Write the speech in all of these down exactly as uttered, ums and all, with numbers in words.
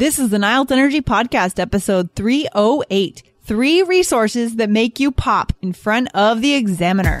This is the Niles Energy Podcast, episode three oh eight. Three resources that make you pop in front of the examiner.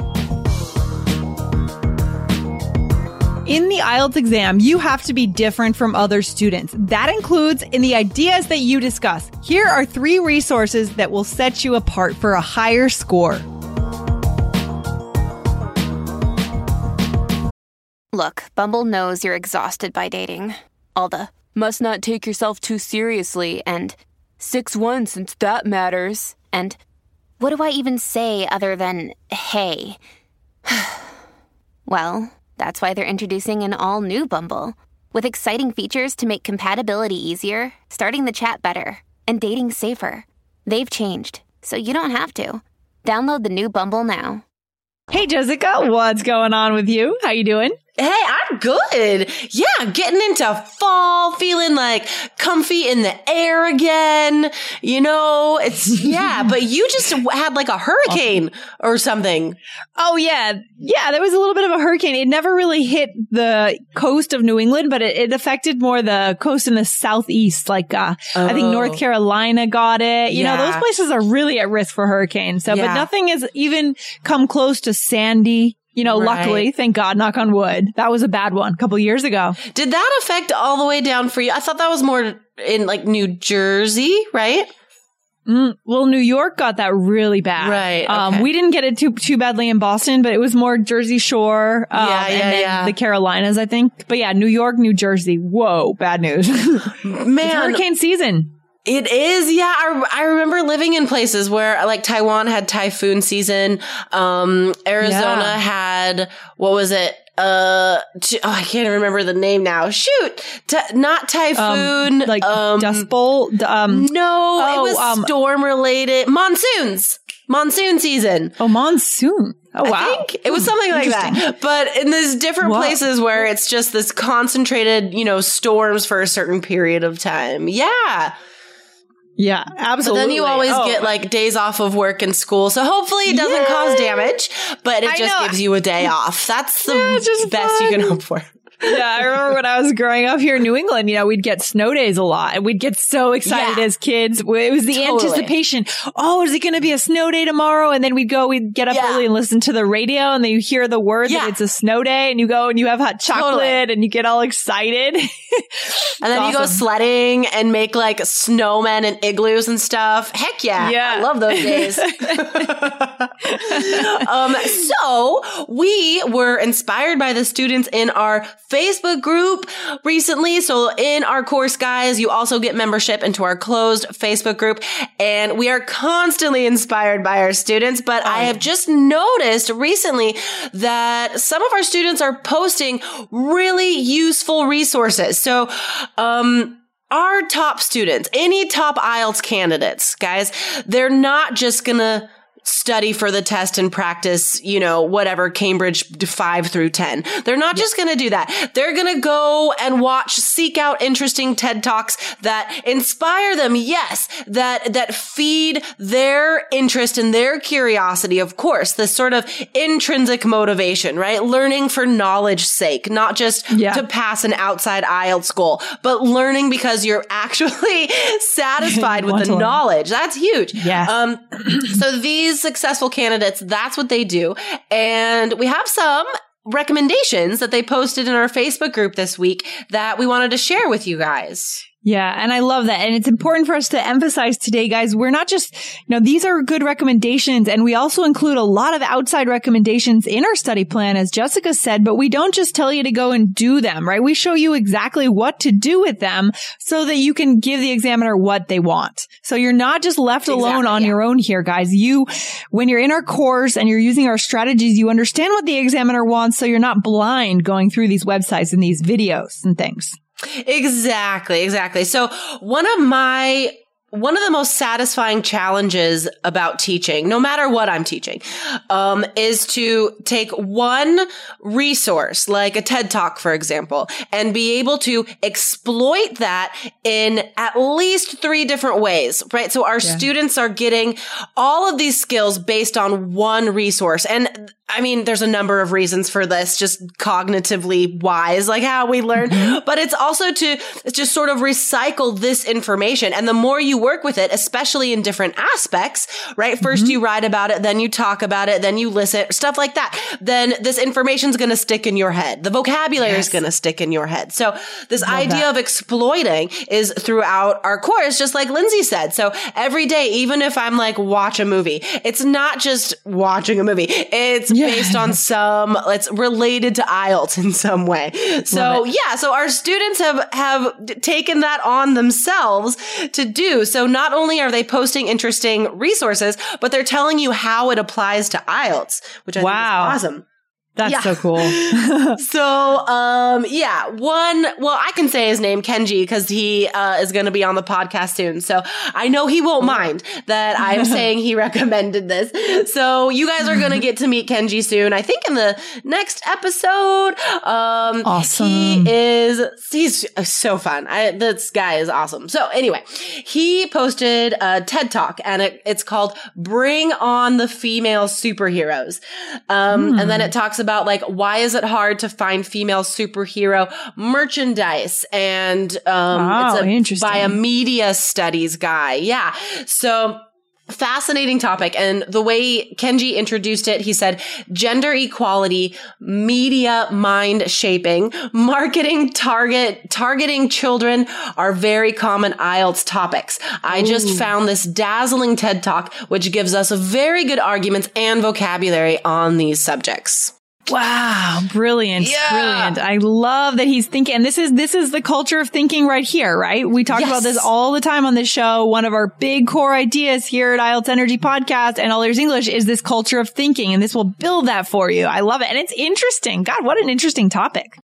In the I E L T S exam, you have to be different from other students. That includes in the ideas that you discuss. Here are three resources that will set you apart for a higher score. Look, Bumble knows you're exhausted by dating. All the, must not take yourself too seriously, and six one since that matters, and what do I even say other than, hey? Well... that's why they're introducing an all-new Bumble with exciting features to make compatibility easier, starting the chat better, and dating safer. They've changed, so you don't have to. Download the new Bumble now. Hey, Jessica, what's going on with you? How you doing? Hey, I'm good. Yeah, getting into fall, feeling like comfy in the air again. You know, it's, yeah, but you just had like a hurricane or something. Oh, yeah. Yeah, there was a little bit of a hurricane. It never really hit the coast of New England, but it, it affected more the coast in the southeast. Like, uh, oh. I think North Carolina got it. You yeah. know, those places are really at risk for hurricanes. So, yeah. But nothing has even come close to Sandy. You know, right. Luckily, thank God, knock on wood. That was a bad one a couple years ago. Did that affect all the way down for you? I thought that was more in like New Jersey, right? Mm, well, New York got that really bad. Right. Okay. Um, we didn't get it too too badly in Boston, but it was more Jersey Shore. Um, yeah, yeah, and then yeah. the Carolinas, I think. But yeah, New York, New Jersey. Whoa, bad news. Man. It's hurricane season. It is, yeah. I, I remember living in places where, like, Taiwan had typhoon season. Um, Arizona yeah. had, what was it? Uh, t- oh, I can't remember the name now. Shoot, t- not typhoon, um, like um, Dust Bowl. Um, no, oh, it was um, storm related. Monsoons, monsoon season. Oh, monsoon. Oh, wow. I think it was something like that. But in these different Whoa. places where it's just this concentrated, you know, storms for a certain period of time. Yeah. Yeah, absolutely. But then you always oh. get like days off of work and school. So hopefully it doesn't Yay. cause damage, but it I just know. gives you a day off. That's the yeah, just best fun. you can hope for. Yeah, I remember when I was growing up here in New England, you know, we'd get snow days a lot and we'd get so excited yeah. as kids. It was the totally. anticipation. Oh, is it going to be a snow day tomorrow? And then we'd go, we'd get up yeah. early and listen to the radio and then you hear the word yeah. that it's a snow day and you go and you have hot chocolate totally. and you get all excited. And then awesome. you go sledding and make like snowmen and igloos and stuff. Heck yeah. yeah. I love those days. um, so we were inspired by the students in our Facebook group recently. So in our course, guys, you also get membership into our closed Facebook group, and we are constantly inspired by our students. But I have just noticed recently that some of our students are posting really useful resources. So, um, our top students, any top I E L T S candidates, guys, they're not just gonna study for the test and practice, you know, whatever, Cambridge five through ten. They're not just going to do that. They're going to go and watch, seek out interesting TED Talks that inspire them. Yes, that, that feed their interest and their curiosity. Of course, this sort of intrinsic motivation, right? Learning for knowledge's sake, not just yeah. to pass an outside I E L T S goal, but learning because you're actually satisfied with the knowledge. That's huge. Yes. Um, so these successful candidates, that's what they do. And we have some recommendations that they posted in our Facebook group this week that we wanted to share with you guys. Yeah. And I love that. And it's important for us to emphasize today, guys, we're not just, you know, these are good recommendations. And we also include a lot of outside recommendations in our study plan, as Jessica said, but we don't just tell you to go and do them, right? We show you exactly what to do with them so that you can give the examiner what they want. So you're not just left exactly, alone on yeah. your own here, guys. You, when you're in our course and you're using our strategies, you understand what the examiner wants. So you're not blind going through these websites and these videos and things. Exactly, exactly. So one of my, one of the most satisfying challenges about teaching, no matter what I'm teaching, um, is to take one resource, like a TED Talk, for example, and be able to exploit that in at least three different ways, right? So our yeah. students are getting all of these skills based on one resource. And I mean, there's a number of reasons for this, just cognitively wise, like how we learn, but it's also to just sort of recycle this information. And the more you work with it, especially in different aspects, right? First mm-hmm. you write about it, then you talk about it, then you listen, stuff like that. Then this information's going to stick in your head. The vocabulary yes. is going to stick in your head. So this Love idea that. of exploiting is throughout our course, just like Lindsay said. So every day, even if I'm like, watch a movie, it's not just watching a movie. It's yeah. based on some, it's related to I E L T S in some way. So yeah, so our students have, have taken that on themselves to do. So not only are they posting interesting resources, but they're telling you how it applies to I E L T S, which I wow. think is awesome. That's yeah. so cool. so, um, yeah, one, well, I can say his name, Kenji, because he uh, is going to be on the podcast soon. So I know he won't mind that I'm saying he recommended this. So you guys are going to get to meet Kenji soon. I think in the next episode. Um, awesome. He is, he's so fun. I, this guy is awesome. So anyway, he posted a TED Talk and it, it's called Bring On the Female Superheroes. Um, mm. And then it talks about like, why is it hard to find female superhero merchandise? And um, wow, it's a, interesting. by a media studies guy. Yeah. So fascinating topic. And the way Kenji introduced it, he said, gender equality, media mind shaping, marketing, target, targeting children are very common I E L T S topics. I Ooh. just found this dazzling TED Talk, which gives us very good arguments and vocabulary on these subjects. Wow. Brilliant. Yeah. Brilliant. I love that he's thinking. And this is, this is the culture of thinking right here, right? We talk yes. about this all the time on this show. One of our big core ideas here at I E L T S Energy Podcast and All Ears English is this culture of thinking. And this will build that for you. I love it. And it's interesting. God, what an interesting topic.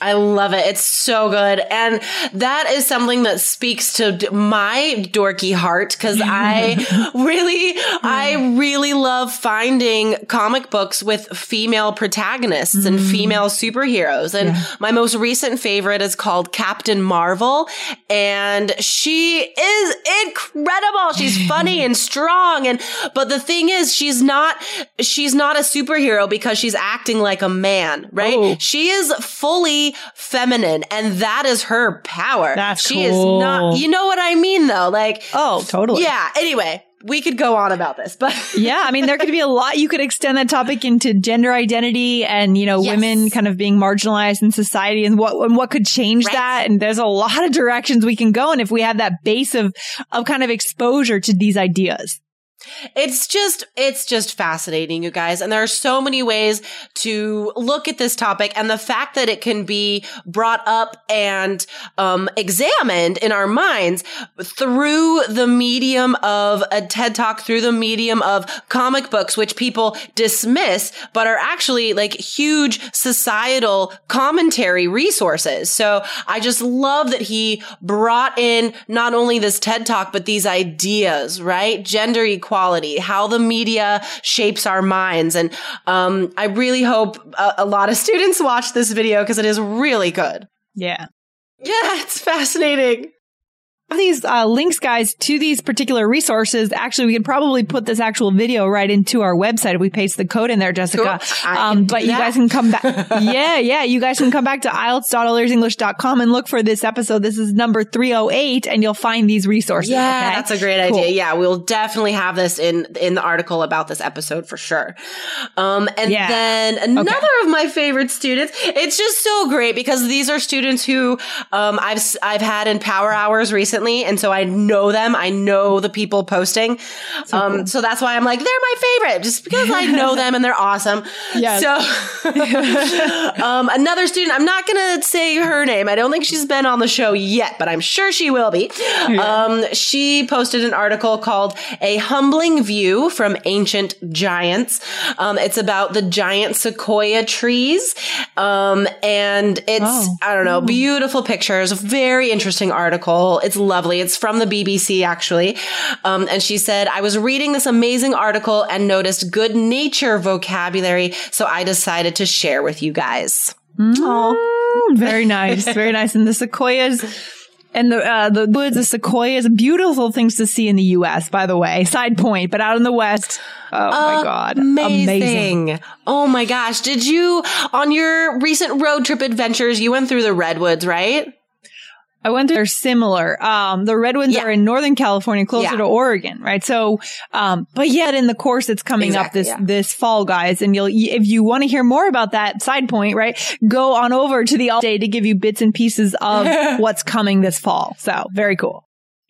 I love it. It's so good. And that is something that speaks to my dorky heart because I really, I really love finding comic books with female protagonists mm. and female superheroes. And yeah. my most recent favorite is called Captain Marvel. And she is incredible. She's funny and strong. And, but the thing is, she's not, she's not a superhero because she's acting like a man, right? Oh. She is fully feminine, and that is her power. That's she cool. is not, you know what I mean though? Like, oh, totally. Yeah. Anyway, we could go on about this, but yeah, I mean, there could be a lot. You could extend that topic into gender identity and, you know, yes. women kind of being marginalized in society and what, and what could change right. that. And there's a lot of directions we can go. And if we have that base of, of kind of exposure to these ideas. It's just, it's just fascinating, you guys. And there are so many ways to look at this topic. And the fact that it can be brought up and, um, examined in our minds through the medium of a TED Talk, through the medium of comic books, which people dismiss, but are actually like huge societal commentary resources. So I just love that he brought in not only this TED Talk, but these ideas, right? Gender equality. Quality, how the media shapes our minds. And um, I really hope a, a lot of students watch this video because it is really good. Yeah. Yeah, it's fascinating. These uh, links, guys, to these particular resources. Actually, we could probably put this actual video right into our website if we paste the code in there, Jessica. Cool. Um, but you that. guys can come back. yeah, yeah. You guys can come back to I E L T S dot all ears english dot com and look for this episode. This is number three oh eight, and you'll find these resources. Yeah, okay? That's a great cool. idea. Yeah, we'll definitely have this in, in the article about this episode for sure. Um, and yeah. then another okay. of my favorite students. It's just so great because these are students who um, I've I've had in Power Hours recently. recently. And so I know them. I know the people posting. So, um, cool. so that's why I'm like, they're my favorite just because I know them and they're awesome. Yes. So um, another student, I'm not going to say her name. I don't think she's been on the show yet, but I'm sure she will be. Yeah. Um, she posted an article called A Humbling View from Ancient Giants. Um, it's about the giant sequoia trees. Um, and it's, oh. I don't know, beautiful pictures, very interesting article. It's lovely. It's from the B B C, actually. Um, and she said, I was reading this amazing article and noticed good nature vocabulary. So I decided to share with you guys. Mm, very nice. Very nice. And the sequoias and the, uh, the woods, the sequoias, beautiful things to see in the U S, by the way. Side point, but out in the West. Oh, amazing. My God. Amazing. Oh, my gosh. Did you, on your recent road trip adventures, you went through the redwoods, right? I went through, they're similar. Um, the redwoods yeah. are in Northern California, closer yeah. to Oregon, right? So, um, but yet in the course that's coming exactly, up this, yeah. this fall, guys, and you'll, if you want to hear more about that side point, right, go on over to the All Day to give you bits and pieces of what's coming this fall. So very cool.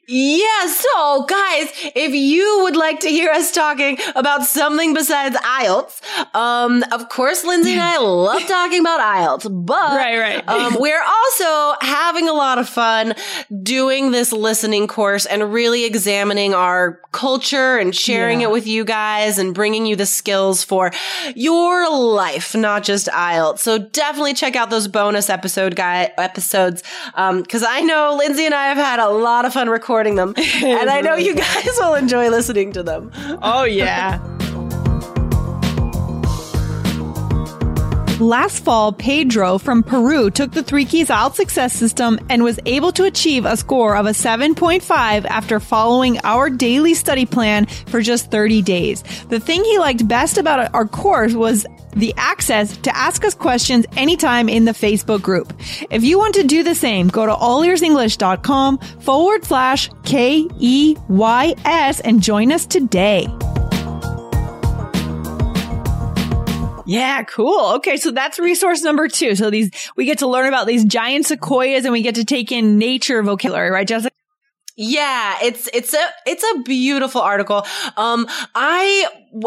Yeah, so guys, if you would like to hear us talking about something besides I E L T S, um, of course, Lindsay and I love talking about I E L T S, but right, right. um, we're also having a lot of fun doing this listening course and really examining our culture and sharing yeah. it with you guys and bringing you the skills for your life, not just I E L T S. So definitely check out those bonus episode guy episodes, um, because I know Lindsay and I have had a lot of fun recording. Recording them. And I know you guys will enjoy listening to them. Oh, yeah. Last fall, Pedro from Peru took the Three Keys I E L T S Success System and was able to achieve a score of a seven point five after following our daily study plan for just thirty days. The thing he liked best about our course was the access to ask us questions anytime in the Facebook group. If you want to do the same, go to all ears english dot com forward slash K E Y S and join us today. Yeah, cool. Okay, so that's resource number two. So these, we get to learn about these giant sequoias and we get to take in nature vocabulary, right, Jessica? Yeah, it's, it's a, it's a beautiful article. Um, I,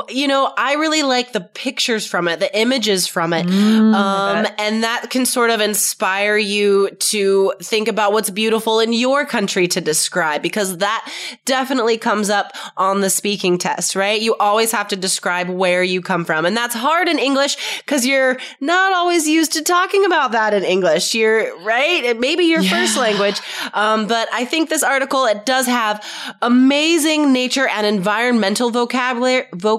you know, I really like the pictures from it, the images from it. Mm, um, and that can sort of inspire you to think about what's beautiful in your country to describe, because that definitely comes up on the speaking test, right? You always have to describe where you come from. And that's hard in English because you're not always used to talking about that in English. You're right. It may be your yeah. first language. Um, but I think this article, it does have amazing nature and environmental vocabulary. vocabulary.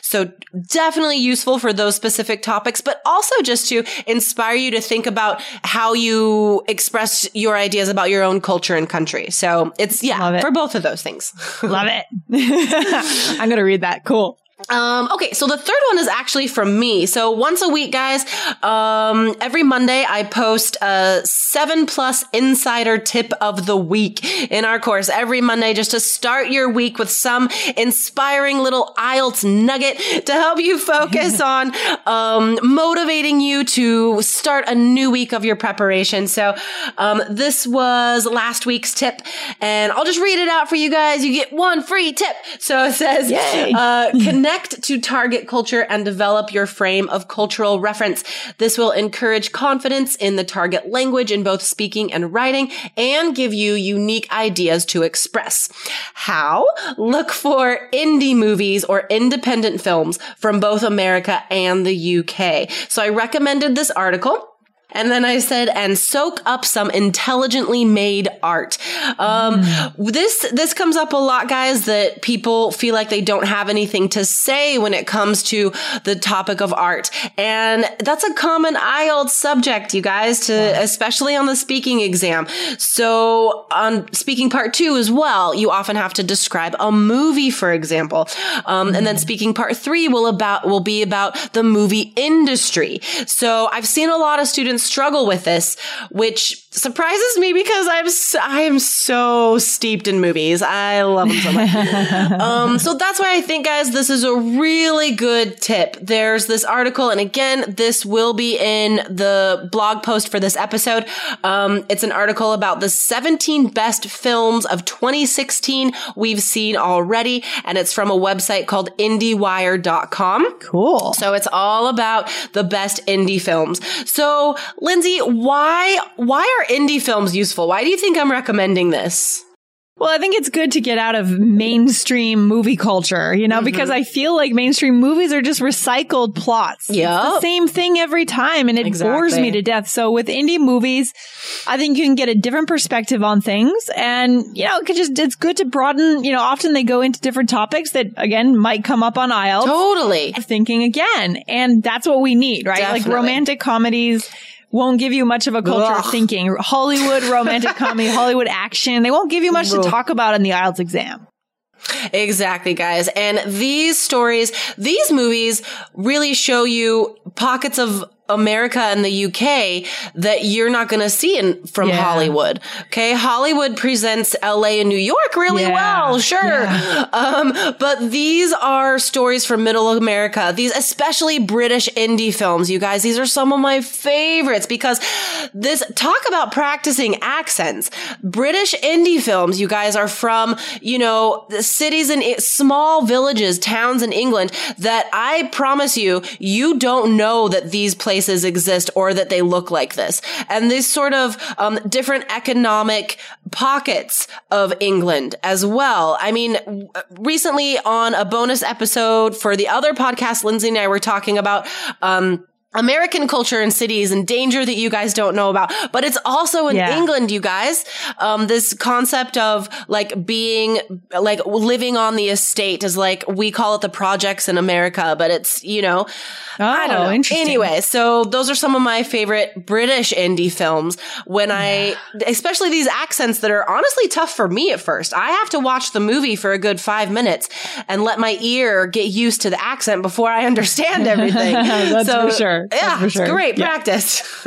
So definitely useful for those specific topics, but also just to inspire you to think about how you express your ideas about your own culture and country. So it's, yeah, it. for both of those things. Love it. I'm going to read that. Cool. Um, okay, so the third one is actually from me. So once a week, guys, um, every Monday I post a seven plus insider tip of the week in our course every Monday, just to start your week with some inspiring little I E L T S nugget to help you focus on, um, motivating you to start a new week of your preparation. So, um, this was last week's tip and I'll just read it out for you guys. You get one free tip. So it says, Yay. uh, connect Connect to target culture and develop your frame of cultural reference. This will encourage confidence in the target language in both speaking and writing and give you unique ideas to express. How? Look for indie movies or independent films from both America and the U K. So I recommended this article. And then I said, and soak up some intelligently made art. Um, mm. this, this comes up a lot, guys, that people feel like they don't have anything to say when it comes to the topic of art. And that's a common I E L T S subject, you guys, to, yeah. especially on the speaking exam. So on speaking part two as well, you often have to describe a movie, for example. Um, mm. and then speaking part three will about, will be about the movie industry. So I've seen a lot of students women struggle with this, which surprises me because I'm so, I am so steeped in movies. I love them so much. um, so that's why I think, guys, this is a really good tip. There's this article, and again, this will be in the blog post for this episode. Um, it's an article about the seventeen best films of twenty sixteen we've seen already, and it's from a website called IndieWire dot com. Cool. So it's all about the best indie films. So, Lindsay, why why are indie films useful? Why do you think I'm recommending this? Well, I think it's good to get out of mainstream movie culture, you know, mm-hmm. because I feel like mainstream movies are just recycled plots. Yeah. It's the same thing every time, and it exactly. bores me to death. So with indie movies, I think you can get a different perspective on things, and, you know, it could just, it's good to broaden, you know, often they go into different topics that, again, might come up on I E L T S. Totally. Thinking again. And that's what we need, right? Definitely. Like romantic comedies won't give you much of a culture Ugh. of thinking. Hollywood romantic comedy, Hollywood action, they won't give you much Ugh. to talk about in the I E L T S exam. Exactly, guys. And these stories, these movies really show you pockets of America and the U K that you're not going to see in, from yeah. Hollywood. Okay. Hollywood presents L A and New York really yeah. well. Sure. Yeah. Um, but these are stories from middle America. These, especially British indie films, you guys, these are some of my favorites because this talk about practicing accents. British indie films, you guys, are from, you know, cities and small villages, towns in England that I promise you, you don't know that these places exist or that they look like this. And these sort of um, different economic pockets of England as well. I mean, w- recently on a bonus episode for the other podcast, Lindsay and I were talking about um American culture in cities and danger that you guys don't know about. But it's also in yeah. England, you guys, um, this concept of like being, like living on the estate is like, we call it the projects in America, but it's, you know, oh, I don't know. Interesting. Anyway, so those are some of my favorite British indie films when yeah. I, especially these accents that are honestly tough for me at first. I have to watch the movie for a good five minutes and let my ear get used to the accent before I understand everything. That's so, for sure. Yeah, for sure. It's great yeah. practice.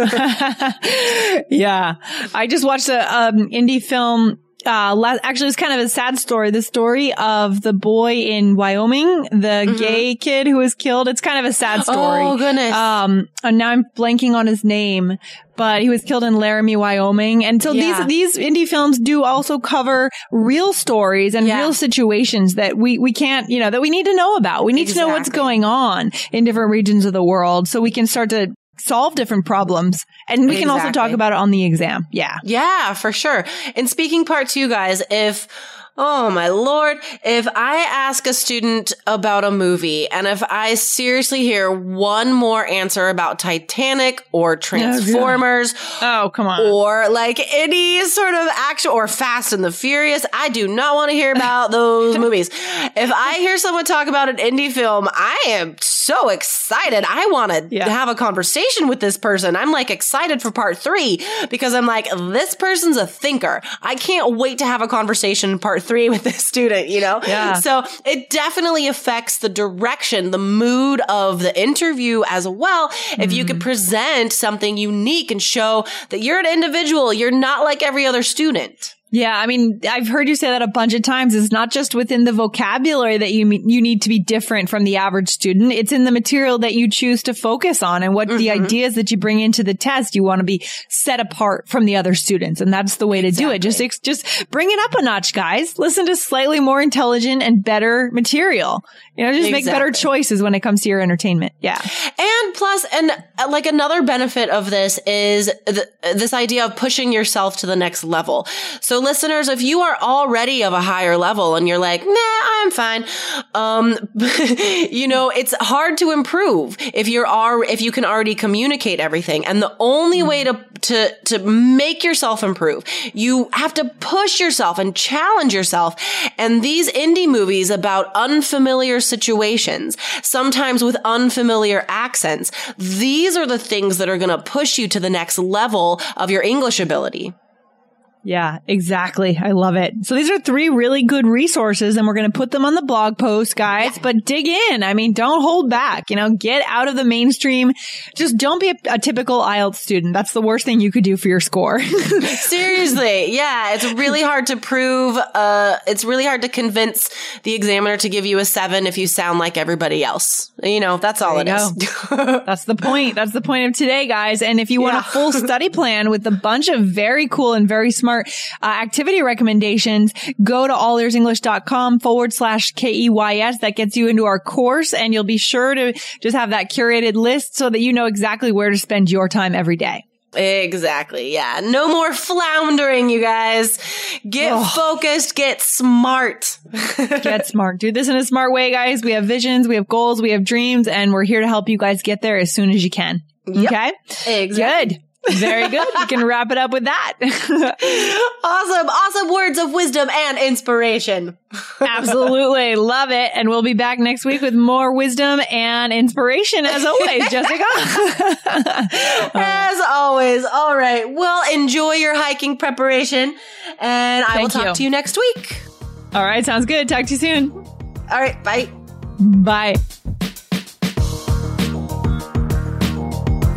yeah. I just watched an um, indie film. Uh, la- actually, it's kind of a sad story. The story of the boy in Wyoming, the mm-hmm. gay kid who was killed. It's kind of a sad story. Oh, goodness. Um, and now I'm blanking on his name. But he was killed in Laramie, Wyoming. And so yeah. these, these indie films do also cover real stories and yeah. real situations that we, we can't, you know, that we need to know about. We need exactly. to know what's going on in different regions of the world so we can start to solve different problems. And we exactly. can also talk about it on the exam. Yeah. Yeah, for sure. And speaking part two, guys, if... Oh, my Lord. If I ask a student about a movie and if I seriously hear one more answer about Titanic or Transformers oh, oh, come on. or like any sort of action or Fast and the Furious, I do not want to hear about those movies. If I hear someone talk about an indie film, I am so excited. I want to yeah. have a conversation with this person. I'm like excited for part three because I'm like, this person's a thinker. I can't wait to have a conversation in part three with this student, you know? Yeah. So it definitely affects the direction, the mood of the interview as well. Mm-hmm. If you could present something unique and show that you're an individual, you're not like every other student. Yeah, I mean, I've heard you say that a bunch of times. It's not just within the vocabulary that you you need to be different from the average student. It's in the material that you choose to focus on and what mm-hmm. the ideas that you bring into the test. You want to be set apart from the other students, and that's the way to exactly. do it. Just just bring it up a notch, guys. Listen to slightly more intelligent and better material. You know, just exactly. make better choices when it comes to your entertainment. Yeah, and plus, and like another benefit of this is th- this idea of pushing yourself to the next level. So, listeners, if you are already of a higher level and you're like, nah, I'm fine. Um, you know, it's hard to improve if you're are, if you can already communicate everything. And the only way to, to, to make yourself improve, you have to push yourself and challenge yourself. And these indie movies about unfamiliar situations, sometimes with unfamiliar accents, these are the things that are going to push you to the next level of your English ability. Yeah, exactly. I love it. So these are three really good resources, and we're going to put them on the blog post, guys. Yeah. But dig in. I mean, don't hold back. You know, get out of the mainstream. Just don't be a, a typical I E L T S student. That's the worst thing you could do for your score. Seriously. Yeah, it's really hard to prove. Uh, it's really hard to convince the examiner to give you a seven if you sound like everybody else. You know, that's all it is. That's the point. That's the point of today, guys. And if you want yeah. a full study plan with a bunch of very cool and very smart Uh, activity recommendations, go to all ears english dot com forward slash K E Y S. That gets you into our course, and you'll be sure to just have that curated list so that you know exactly where to spend your time every day. Exactly. Yeah. No more floundering, you guys. Get Ugh. focused. Get smart. Get smart. Do this in a smart way, guys. We have visions, we have goals, we have dreams, and we're here to help you guys get there as soon as you can. Yep. Okay? Exactly. Good. Very good. You can wrap it up with that. Awesome. Awesome words of wisdom and inspiration. Absolutely. Love it. And we'll be back next week with more wisdom and inspiration, as always, Jessica. As always. All right. Well, enjoy your hiking preparation, and I Thank will talk you. to you next week. All right. Sounds good. Talk to you soon. All right. Bye. Bye.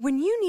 When you